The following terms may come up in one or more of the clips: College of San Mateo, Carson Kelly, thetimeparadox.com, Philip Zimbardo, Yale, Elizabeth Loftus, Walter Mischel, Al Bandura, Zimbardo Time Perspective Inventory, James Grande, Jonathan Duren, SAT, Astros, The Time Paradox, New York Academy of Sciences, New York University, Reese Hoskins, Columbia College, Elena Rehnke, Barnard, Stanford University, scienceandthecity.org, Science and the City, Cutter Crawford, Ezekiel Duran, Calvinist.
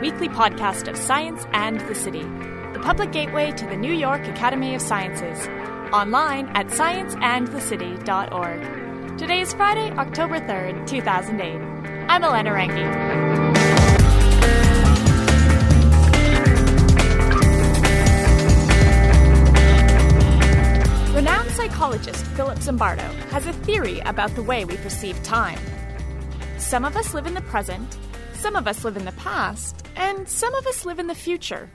weekly podcast of Science and the City, the public gateway to the New York Academy of Sciences, online at scienceandthecity.org. Today is Friday, October 3rd, 2008. I'm Elena Rehnke. Renowned psychologist Philip Zimbardo has a theory about the way we perceive time. Some of us live in the present, some of us live in the past, and some of us live in the future.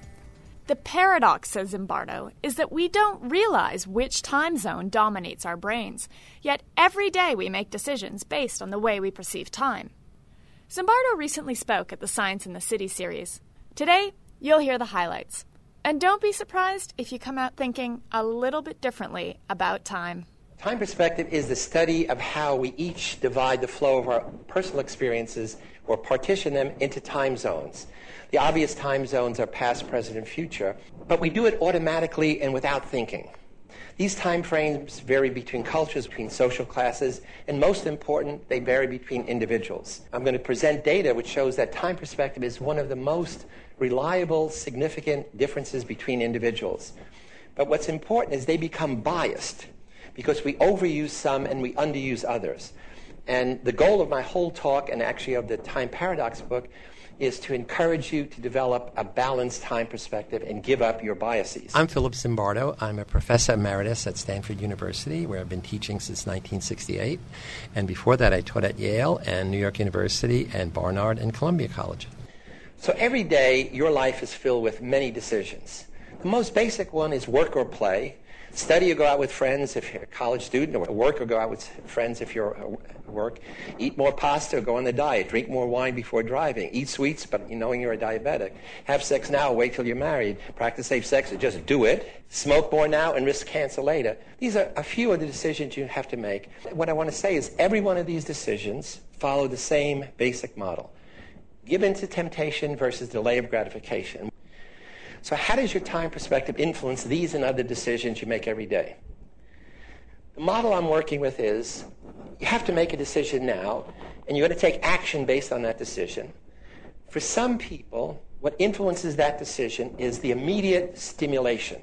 The paradox, says Zimbardo, is that we don't realize which time zone dominates our brains, yet every day we make decisions based on the way we perceive time. Zimbardo recently spoke at the Science in the City series. Today, you'll hear the highlights. And don't be surprised if you come out thinking a little bit differently about time. Time perspective is the study of how we each divide the flow of our personal experiences or partition them into time zones. The obvious time zones are past, present, and future, but we do it automatically and without thinking. These time frames vary between cultures, between social classes, and most important, they vary between individuals. I'm going to present data which shows that time perspective is one of the most reliable, significant differences between individuals. But what's important is they become biased because we overuse some and we underuse others. And the goal of my whole talk, and actually of the Time Paradox book, is to encourage you to develop a balanced time perspective and give up your biases. I'm Philip Zimbardo. I'm a professor emeritus at Stanford University, where I've been teaching since 1968. And before that, I taught at Yale and New York University and Barnard and Columbia College. So every day, your life is filled with many decisions. The most basic one is work or play. Study or go out with friends if you're a college student, or work or go out with friends if you're at work. Eat more pasta or go on the diet. Drink more wine before driving. Eat sweets, but knowing you're a diabetic. Have sex now or wait till you're married. Practice safe sex or just do it. Smoke more now and risk cancer later. These are a few of the decisions you have to make. What I want to say is every one of these decisions follow the same basic model. Give in to temptation versus delay of gratification. So how does your time perspective influence these and other decisions you make every day? The model I'm working with is you have to make a decision now, and you're going to take action based on that decision. For some people, what influences that decision is the immediate stimulation.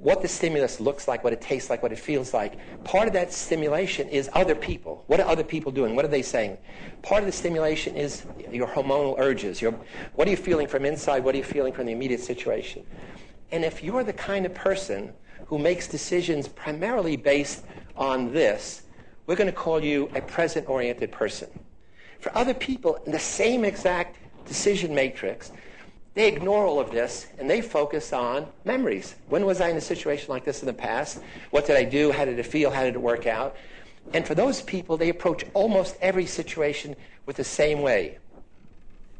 What the stimulus looks like, what it tastes like, what it feels like. Part of that stimulation is other people. What are other people doing? What are they saying? Part of the stimulation is your hormonal urges. What are you feeling from inside? What are you feeling from the immediate situation? And if you're the kind of person who makes decisions primarily based on this, we're going to call you a present-oriented person. For other people, in the same exact decision matrix, they ignore all of this, and they focus on memories. When was I in a situation like this in the past? What did I do? How did it feel? How did it work out? And for those people, they approach almost every situation with the same way.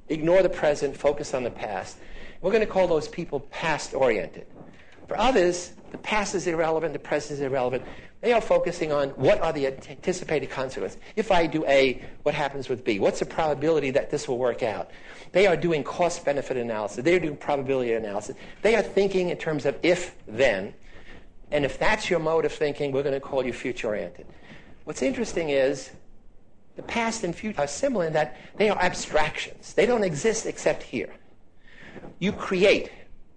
Ignore the present, focus on the past. We're going to call those people past-oriented. For others, the past is irrelevant, the present is irrelevant. They are focusing on what are the anticipated consequences. If I do A, what happens with B? What's the probability that this will work out? They are doing cost-benefit analysis. They are doing probability analysis. They are thinking in terms of if-then. And if that's your mode of thinking, we're going to call you future-oriented. What's interesting is the past and future are similar in that they are abstractions. They don't exist except here. You create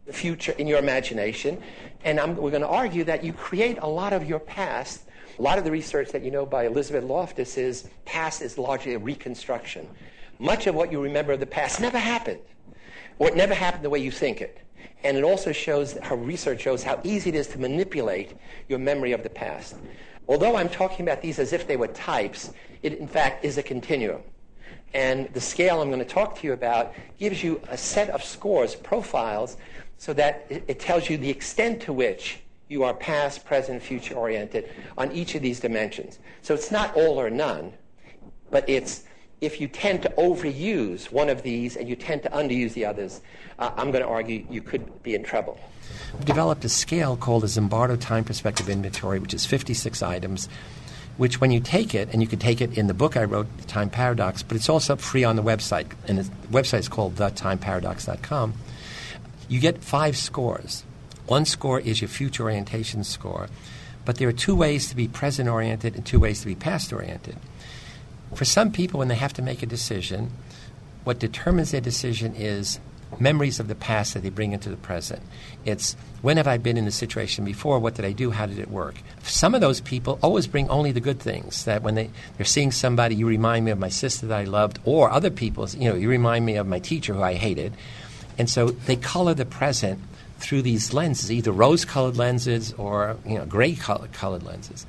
the future in your imagination, and we're going to argue that you create a lot of your past. A lot of the research that you know by Elizabeth Loftus is past is largely a reconstruction. Much of what you remember of the past never happened, or it never happened the way you think it. And it also shows, her research shows how easy it is to manipulate your memory of the past. Although I'm talking about these as if they were types, it in fact is a continuum. And the scale I'm going to talk to you about gives you a set of scores, profiles, so that it tells you the extent to which you are past, present, future-oriented on each of these dimensions. So it's not all or none, but it's if you tend to overuse one of these and you tend to underuse the others, I'm going to argue you could be in trouble. We've developed a scale called the Zimbardo Time Perspective Inventory, which is 56 items, which when you take it, and you can take it in the book I wrote, The Time Paradox, but it's also free on the website, and the website is called thetimeparadox.com. You get 5 scores. One score is your future orientation score, but there are 2 ways to be present-oriented and 2 ways to be past-oriented. For some people, when they have to make a decision, what determines their decision is memories of the past that they bring into the present. It's when have I been in this situation before? What did I do? How did it work? Some of those people always bring only the good things, that when they're seeing somebody, you remind me of my sister that I loved, or other people, you remind me of my teacher who I hated. And so they color the present through these lenses, either rose-colored lenses or gray-colored lenses.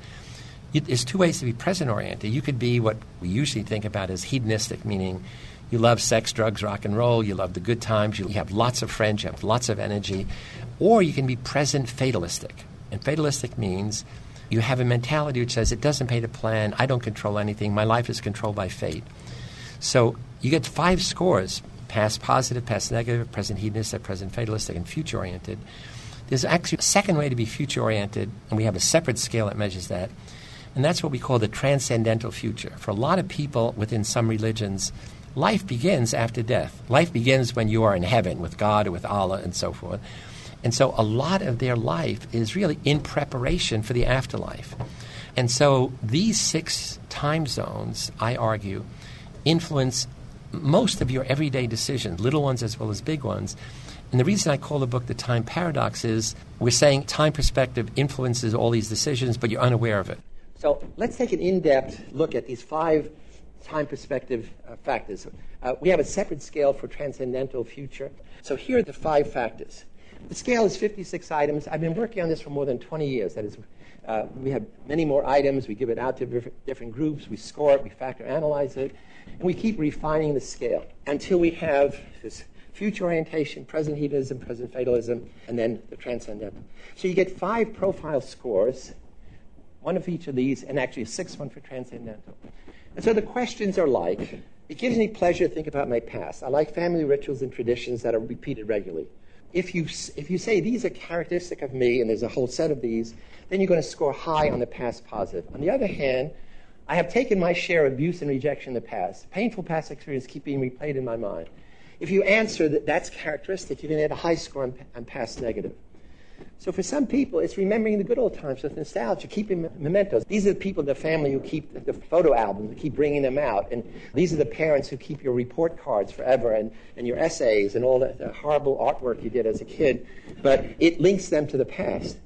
There's two ways to be present-oriented. You could be what we usually think about as hedonistic, meaning you love sex, drugs, rock and roll. You love the good times. You have lots of friends. You have lots of energy. Or you can be present fatalistic. And fatalistic means you have a mentality which says it doesn't pay to plan. I don't control anything. My life is controlled by fate. So you get 5 scores, past positive, past negative, present hedonistic, present fatalistic, and future-oriented. There's actually a second way to be future-oriented, and we have a separate scale that measures that. And that's what we call the transcendental future. For a lot of people within some religions, life begins after death. Life begins when you are in heaven with God or with Allah and so forth. And so a lot of their life is really in preparation for the afterlife. And so these 6 time zones, I argue, influence most of your everyday decisions, little ones as well as big ones. And the reason I call the book The Time Paradox is we're saying time perspective influences all these decisions, but you're unaware of it. So let's take an in-depth look at these 5 time perspective factors. We have a separate scale for transcendental future. So here are the 5 factors. The scale is 56 items. I've been working on this for more than 20 years. That is, we have many more items. We give it out to different groups. We score it. We factor analyze it. And we keep refining the scale until we have this future orientation, present hedonism, present fatalism, and then the transcendental. So you get 5 profile scores, one of each of these, and actually a 6th one for transcendental. And so the questions are like, it gives me pleasure to think about my past. I like family rituals and traditions that are repeated regularly. If you say these are characteristic of me, and there's a whole set of these, then you're going to score high on the past positive. On the other hand, I have taken my share of abuse and rejection in the past. Painful past experiences keep being replayed in my mind. If you answer that that's characteristic, you're going to get a high score on past negative. So for some people, it's remembering the good old times with nostalgia, keeping mementos. These are the people in the family who keep the photo albums, who keep bringing them out. And these are the parents who keep your report cards forever and your essays and all the horrible artwork you did as a kid. But it links them to the past.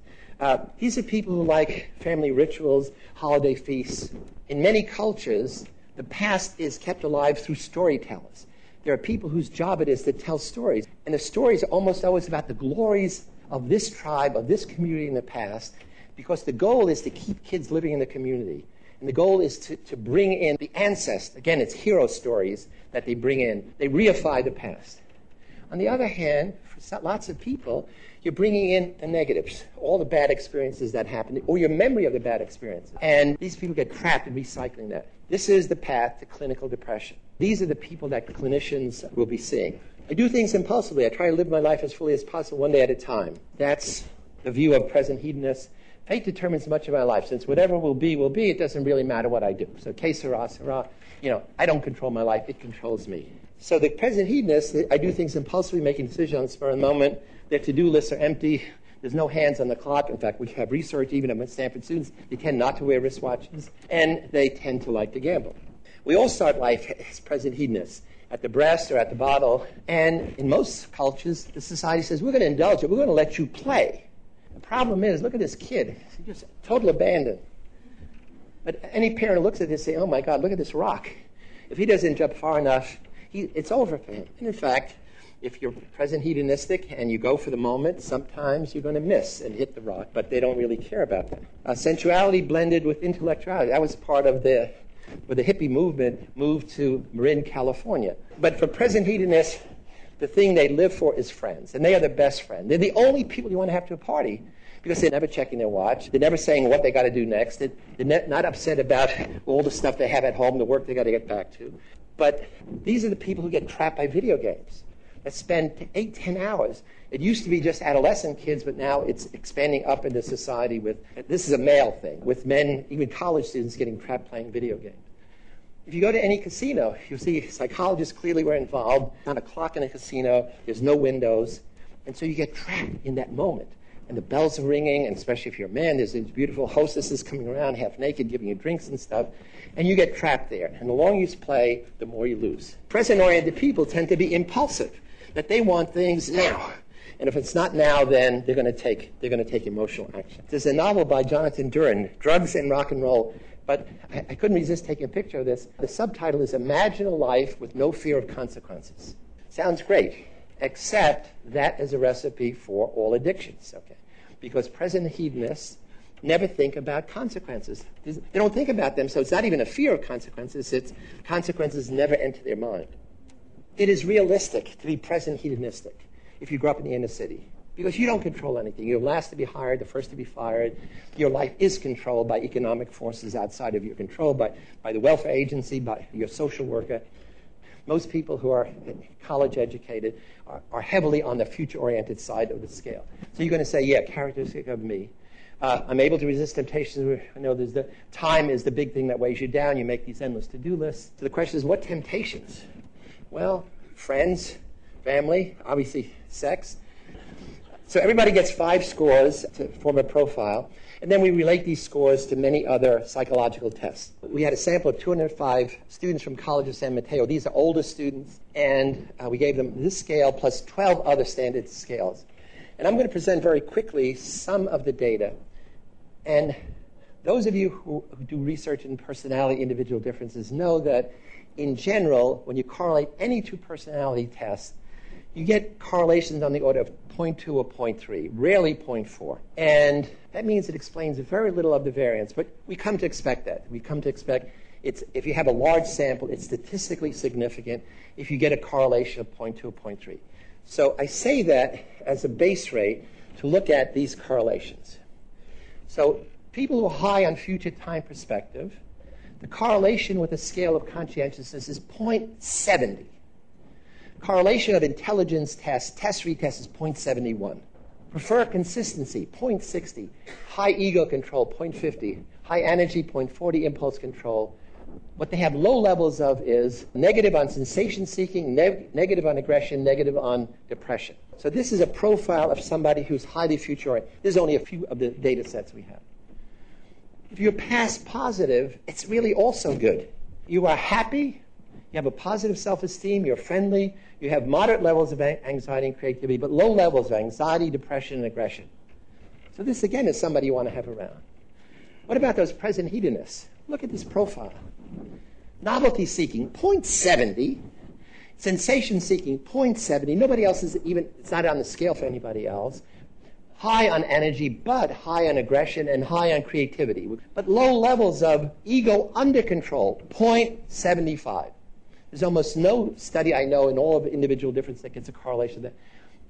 These are people who like family rituals, holiday feasts. In many cultures, the past is kept alive through storytellers. There are people whose job it is to tell stories. And the stories are almost always about the glories of this tribe, of this community in the past, because the goal is to keep kids living in the community. And the goal is to bring in the ancestors. Again, it's hero stories that they bring in. They reify the past. On the other hand, for lots of people, you're bringing in the negatives, all the bad experiences that happened, or your memory of the bad experiences. And these people get trapped in recycling that. This is the path to clinical depression. These are the people that clinicians will be seeing. I do things impulsively. I try to live my life as fully as possible, one day at a time. That's the view of present hedonist. Fate determines much of my life. Since whatever will be, it doesn't really matter what I do. So que sera, sera. I don't control my life. It controls me. So the present hedonist, I do things impulsively, making decisions on the spur of the moment. Their to-do lists are empty. There's no hands on the clock. In fact, we have research even among Stanford students. They tend not to wear wristwatches, and they tend to like to gamble. We all start life as present hedonists, at the breast or at the bottle. And in most cultures, the society says, we're going to indulge it. We're going to let you play. The problem is, look at this kid. He's just total abandon. But any parent looks at this and says, oh, my God, look at this rock. If he doesn't jump far enough, it's over for him. And in fact, if you're present hedonistic and you go for the moment, sometimes you're going to miss and hit the rock, but they don't really care about that. Sensuality blended with intellectuality. That was part of the hippie movement moved to Marin, California. But for present hedonists, the thing they live for is friends, and they are the best friend. They're the only people you want to have to a party because they're never checking their watch. They're never saying what they got to do next. They're not upset about all the stuff they have at home, the work they got to get back to. But these are the people who get trapped by video games that spend 8-10 hours. It used to be just adolescent kids, but now it's expanding up into society with, this is a male thing, with men, even college students getting trapped playing video games. If you go to any casino, you'll see psychologists clearly were involved. Not a clock in a casino. There's no windows. And so you get trapped in that moment. and the bells are ringing, and especially if you're a man, there's these beautiful hostesses coming around half naked, giving you drinks and stuff, and you get trapped there. And the longer you play, the more you lose. Present-oriented people tend to be impulsive, that they want things now. And if it's not now, then they're going to take emotional action. There's a novel by Jonathan Duren, Drugs and Rock and Roll, but I couldn't resist taking a picture of this. The subtitle is Imagine a Life with No Fear of Consequences. Sounds great, except that is a recipe for all addictions, okay? Because present hedonists never think about consequences. They don't think about them, so it's not even a fear of consequences. It's consequences never enter their mind. It is realistic to be present hedonistic if you grow up in the inner city, because you don't control anything. You're last to be hired, the first to be fired. Your life is controlled by economic forces outside of your control, by the welfare agency, by your social worker. Most people who are college educated are heavily on the future-oriented side of the scale. So you're going to say, yeah, characteristic of me. I'm able to resist temptations. You know, there's the time is the big thing that weighs you down. You make these endless to-do lists. So the question is, what temptations? Well, friends, family, obviously sex. So everybody gets 5 scores to form a profile, and then we relate these scores to many other psychological tests. We had a sample of 205 students from College of San Mateo. These are older students, and we gave them this scale plus 12 other standard scales. And I'm going to present very quickly some of the data. And those of you who do research in personality individual differences know that, in general, when you correlate any 2 personality tests, you get correlations on the order of 0.2 or 0.3, rarely 0.4. And that means it explains very little of the variance, but we come to expect that. We come to expect if you have a large sample, it's statistically significant if you get a correlation of 0.2 or 0.3. So I say that as a base rate to look at these correlations. So people who are high on future time perspective, the correlation with a scale of conscientiousness is 0.70. Correlation of intelligence test retest is 0.71. Prefer consistency, 0.60. High ego control, 0.50. High energy, 0.40. Impulse control. What they have low levels of is negative on sensation seeking, negative on aggression, negative on depression. So this is a profile of somebody who's highly future-oriented. There's only a few of the data sets we have. If you're past positive, it's really also good. You are happy. You have a positive self-esteem, you're friendly, you have moderate levels of anxiety and creativity, but low levels of anxiety, depression, and aggression. So this, again, is somebody you want to have around. What about those present hedonists? Look at this profile. Novelty seeking, 0.70. Sensation seeking, 0.70. Nobody else is even, it's not on the scale for anybody else. High on energy, but high on aggression and high on creativity. But low levels of ego under control, 0.75. There's almost no study I know in all of individual difference that gets a correlation there.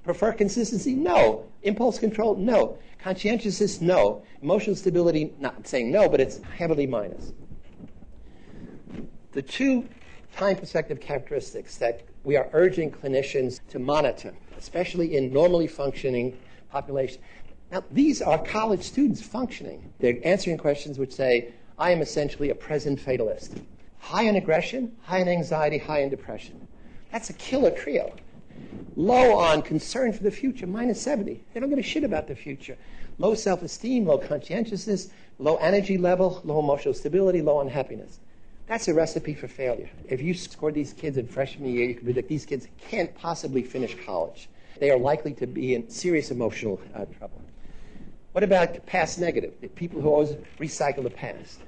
Prefer consistency? No. Impulse control? No. Conscientiousness? No. Emotional stability? Not saying no, but it's heavily minus. The 2 time perspective characteristics that we are urging clinicians to monitor, especially in normally functioning population. Now, these are college students functioning. They're answering questions which say, I am essentially a present fatalist. High in aggression, high in anxiety, high in depression. That's a killer trio. Low on concern for the future, -70. They don't give a shit about the future. Low self-esteem, low conscientiousness, low energy level, low emotional stability, low on happiness. That's a recipe for failure. If you scored these kids in freshman year, you can predict these kids can't possibly finish college. They are likely to be in serious emotional trouble. What about past negative? People who always recycle the past.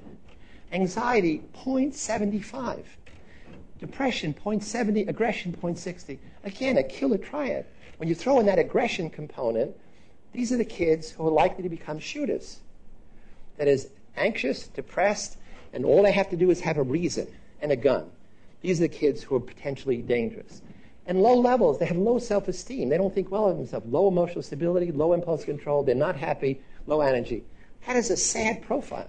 Anxiety, 0.75. Depression, 0.70. Aggression, 0.60. Again, a killer triad. When you throw in that aggression component, these are the kids who are likely to become shooters. That is, anxious, depressed, and all they have to do is have a reason and a gun. These are the kids who are potentially dangerous. And low levels, they have low self-esteem. They don't think well of themselves. Low emotional stability, low impulse control. They're not happy, low energy. That is a sad profile.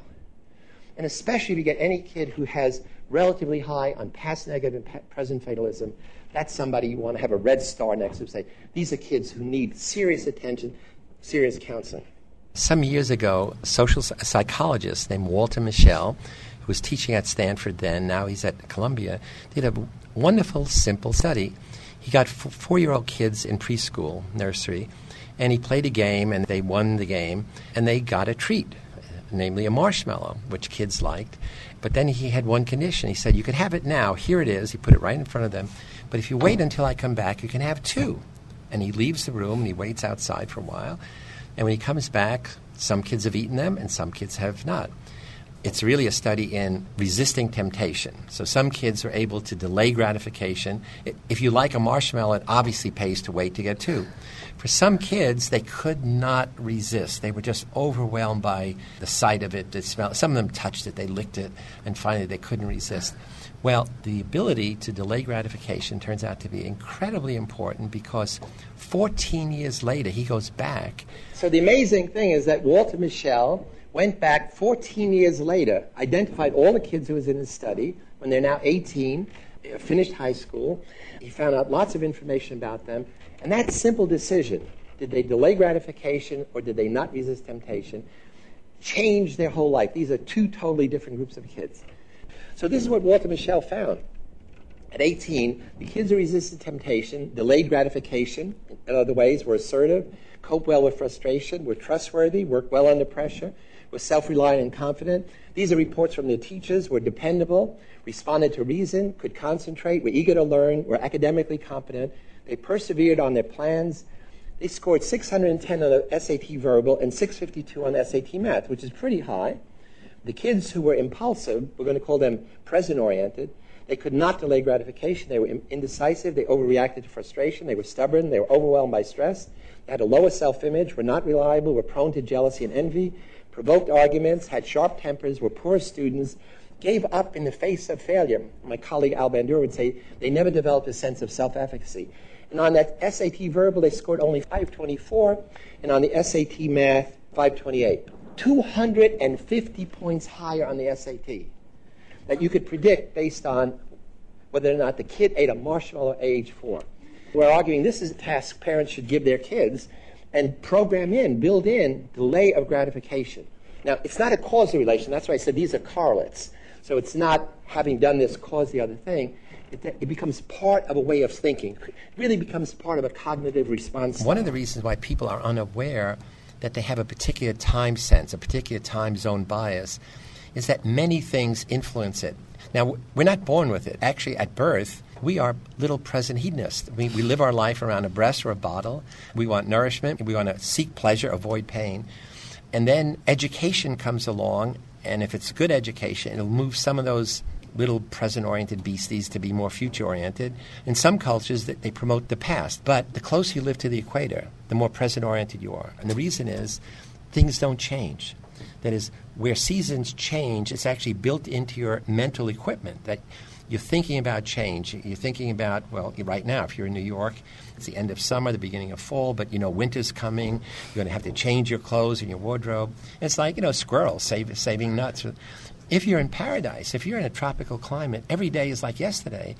And especially if you get any kid who has relatively high on past negative and present fatalism, that's somebody you want to have a red star next to and say, these are kids who need serious attention, serious counseling. Some years ago, a social psychologist named Walter Mischel, who was teaching at Stanford then, now he's at Columbia, did a wonderful, simple study. He got 4-year-old kids in preschool, nursery, And he played a game, and they won the game, and they got a treat, namely a marshmallow, which kids liked. But then he had one condition. He said, you can have it now. Here it is. He put it right in front of them. But if you wait until I come back, you can have two. And he leaves the room, and he waits outside for a while. And when he comes back, some kids have eaten them, and some kids have not. It's really a study in resisting temptation. So some kids are able to delay gratification. If you like a marshmallow, it obviously pays to wait to get two. For some kids, they could not resist. They were just overwhelmed by the sight of it, the smell. Some of them touched it, they licked it, and finally they couldn't resist. Well, the ability to delay gratification turns out to be incredibly important because 14 years later, he goes back. So the amazing thing is that Walter Mischel went back 14 years later, identified all the kids who was in his study when they're now 18, finished high school. He found out lots of information about them. And that simple decision, did they delay gratification or did they not resist temptation, changed their whole life. These are two totally different groups of kids. So this is what Walter Mischel found. At 18, the kids who resisted temptation, delayed gratification in other ways, were assertive, coped well with frustration, were trustworthy, worked well under pressure, were self-reliant and confident. These are reports from their teachers, were dependable, responded to reason, could concentrate, were eager to learn, were academically competent. They persevered on their plans. They scored 610 on the SAT verbal and 652 on the SAT math, which is pretty high. The kids who were impulsive, we're going to call them present-oriented, they could not delay gratification. They were indecisive. They overreacted to frustration. They were stubborn. They were overwhelmed by stress. They had a lower self-image, were not reliable, were prone to jealousy and envy, provoked arguments, had sharp tempers, were poor students, gave up in the face of failure. My colleague Al Bandura would say they never developed a sense of self-efficacy. And on that SAT verbal, they scored only 524, and on the SAT math, 528. 250 points higher on the SAT that you could predict based on whether or not the kid ate a marshmallow at age 4. We're arguing this is a task parents should give their kids, and program in, build in, delay of gratification. Now, it's not a causal relation. That's why I said these are correlates. So it's not having done this caused the other thing. It becomes part of a way of thinking. It really becomes part of a cognitive response. One of the reasons why people are unaware that they have a particular time sense, a particular time zone bias, is that many things influence it. Now, we're not born with it. Actually, at birth, we are little present hedonists. We live our life around a breast or a bottle. We want nourishment. We want to seek pleasure, avoid pain. And then education comes along, and if it's good education, it'll move some of those little present-oriented beasties to be more future-oriented. In some cultures, they promote the past. But the closer you live to the equator, the more present-oriented you are. And the reason is things don't change. That is, where seasons change, it's actually built into your mental equipment that you're thinking about change. You're thinking about, well, right now, if you're in New York, it's the end of summer, the beginning of fall, but, you know, winter's coming. You're going to have to change your clothes and your wardrobe. It's like, you know, squirrels saving nuts. If you're in paradise, if you're in a tropical climate, every day is like yesterday.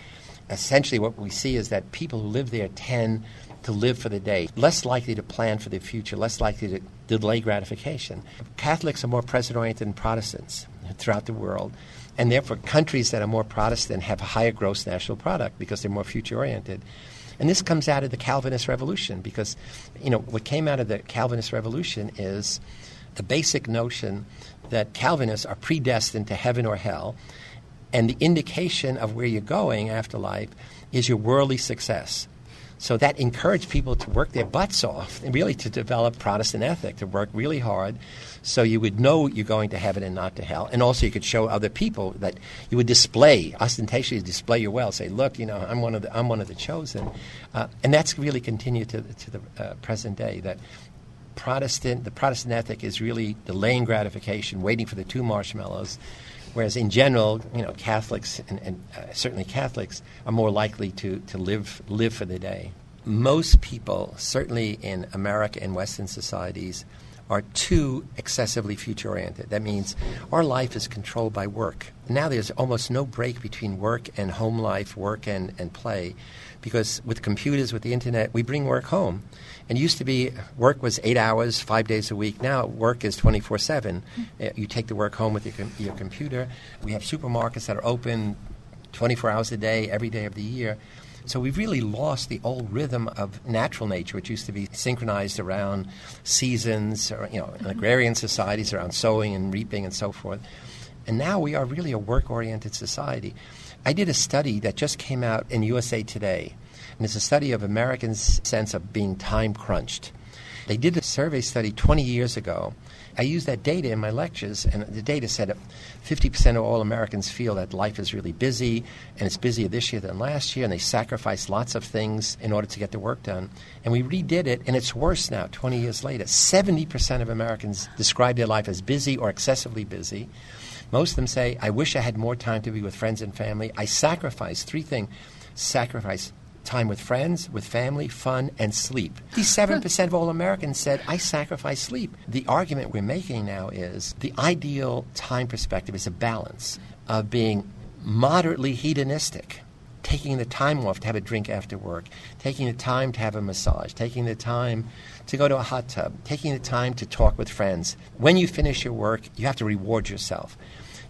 Essentially what we see is that people who live there tend to live for the day, less likely to plan for the future, less likely to delay gratification. Catholics are more present-oriented than Protestants throughout the world, and therefore countries that are more Protestant have a higher gross national product because they're more future-oriented. And this comes out of the Calvinist Revolution because, you know, what came out of the Calvinist Revolution is the basic notion that Calvinists are predestined to heaven or hell, and the indication of where you're going after life is your worldly success. So that encouraged people to work their butts off and really to develop Protestant ethic, to work really hard so you would know you're going to heaven and not to hell. And also you could show other people that you would ostentatiously display your wealth, say, look, you know, I'm one of the chosen. And that's really continued to the present day, that the Protestant ethic is really delaying gratification, waiting for the two marshmallows, whereas in general, you know, Catholics and certainly Catholics are more likely to live for the day. Most people, certainly in America and Western societies, are too excessively future-oriented. That means our life is controlled by work. Now there's almost no break between work and home life, work and play, because with computers, with the Internet, we bring work home. And it used to be work was 8 hours, 5 days a week. Now work is 24/7. You take the work home with your computer. We have supermarkets that are open 24 hours a day, every day of the year. So we've really lost the old rhythm of natural nature, which used to be synchronized around seasons, or, you know, in agrarian societies around sowing and reaping and so forth. And now we are really a work-oriented society. I did a study that just came out in USA Today, and it's a study of Americans' sense of being time-crunched. They did a survey study 20 years ago. I used that data in my lectures, and the data said that 50% of all Americans feel that life is really busy, and it's busier this year than last year, and they sacrifice lots of things in order to get the work done. And we redid it, and it's worse now, 20 years later. 70% of Americans describe their life as busy or excessively busy. Most of them say, I wish I had more time to be with friends and family. I sacrifice three things. Sacrifice time with friends, with family, fun, and sleep. 57% of all Americans said, I sacrifice sleep. The argument we're making now is the ideal time perspective is a balance of being moderately hedonistic, taking the time off to have a drink after work, taking the time to have a massage, taking the time to go to a hot tub, taking the time to talk with friends. When you finish your work, you have to reward yourself.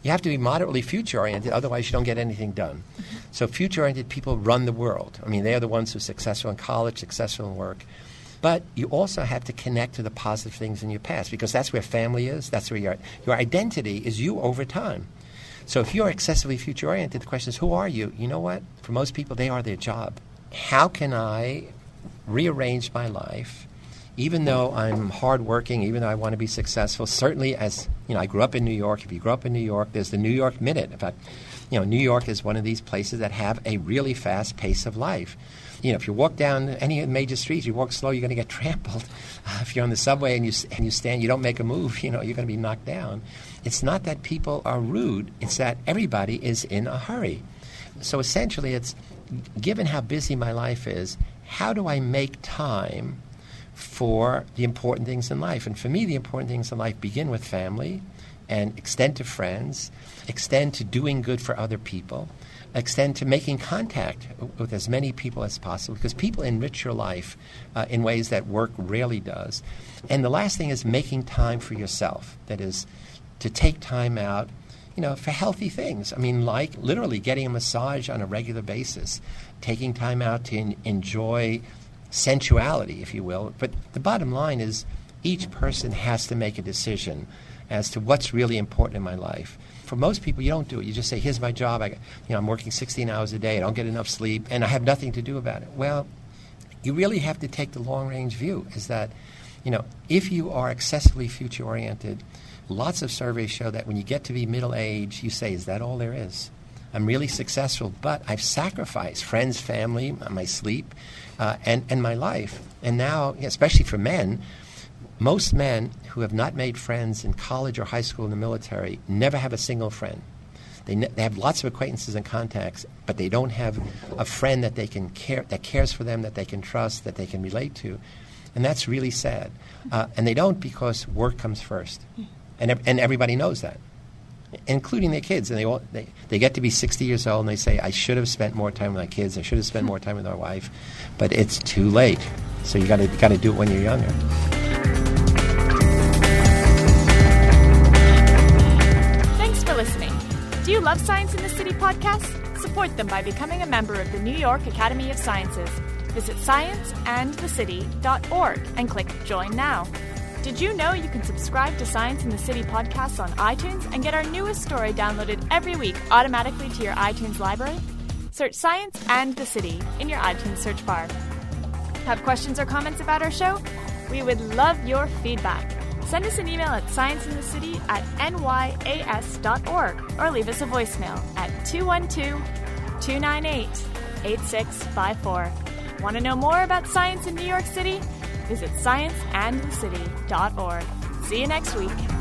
You have to be moderately future-oriented, otherwise you don't get anything done. So future-oriented people run the world. I mean, they are the ones who are successful in college, successful in work. But you also have to connect to the positive things in your past, because that's where family is, that's where your identity is, you over time. So if you're excessively future-oriented, the question is, who are you? You know what? For most people, they are their job. How can I rearrange my life, even though I'm hardworking, even though I want to be successful? Certainly, as you know, I grew up in New York. If you grew up in New York, there's the New York Minute. In fact, you know, New York is one of these places that have a really fast pace of life. You know, if you walk down any major streets, you walk slow, you're going to get trampled. If you're on the subway and you stand, you don't make a move, you know, you're going to be knocked down. It's not that people are rude. It's that everybody is in a hurry. So essentially, it's given how busy my life is, how do I make time for the important things in life? And for me, the important things in life begin with family and extend to friends, extend to doing good for other people, extend to making contact with as many people as possible, because people enrich your life in ways that work rarely does. And the last thing is making time for yourself. That is, to take time out, you know, for healthy things. I mean, like literally getting a massage on a regular basis, taking time out to enjoy sensuality, if you will. But the bottom line is each person has to make a decision as to what's really important in my life. For most people, you don't do it. You just say, here's my job. I'm working 16 hours a day. I don't get enough sleep, and I have nothing to do about it. Well, you really have to take the long-range view, is that, you know, if you are excessively future-oriented, lots of surveys show that when you get to be middle age, you say, is that all there is? I'm really successful, but I've sacrificed friends, family, my sleep, and my life. And now, especially for men, most men who have not made friends in college or high school in the military never have a single friend. They have lots of acquaintances and contacts, but they don't have a friend that they can cares for them, that they can trust, that they can relate to. And that's really sad. And they don't, because work comes first. And everybody knows that, including their kids. And they get to be 60 years old, and they say, I should have spent more time with my kids. I should have spent more time with my wife. But it's too late. So you got to do it when you're younger. Thanks for listening. Do you love Science in the City podcast? Support them by becoming a member of the New York Academy of Sciences. Visit scienceandthecity.org and click Join Now. Did you know you can subscribe to Science in the City podcasts on iTunes and get our newest story downloaded every week automatically to your iTunes library? Search Science and the City in your iTunes search bar. Have questions or comments about our show? We would love your feedback. Send us an email at scienceinthecity@nyas.org or leave us a voicemail at 212-298-8654. Want to know more about science in New York City? Visit scienceandthecity.org. See you next week.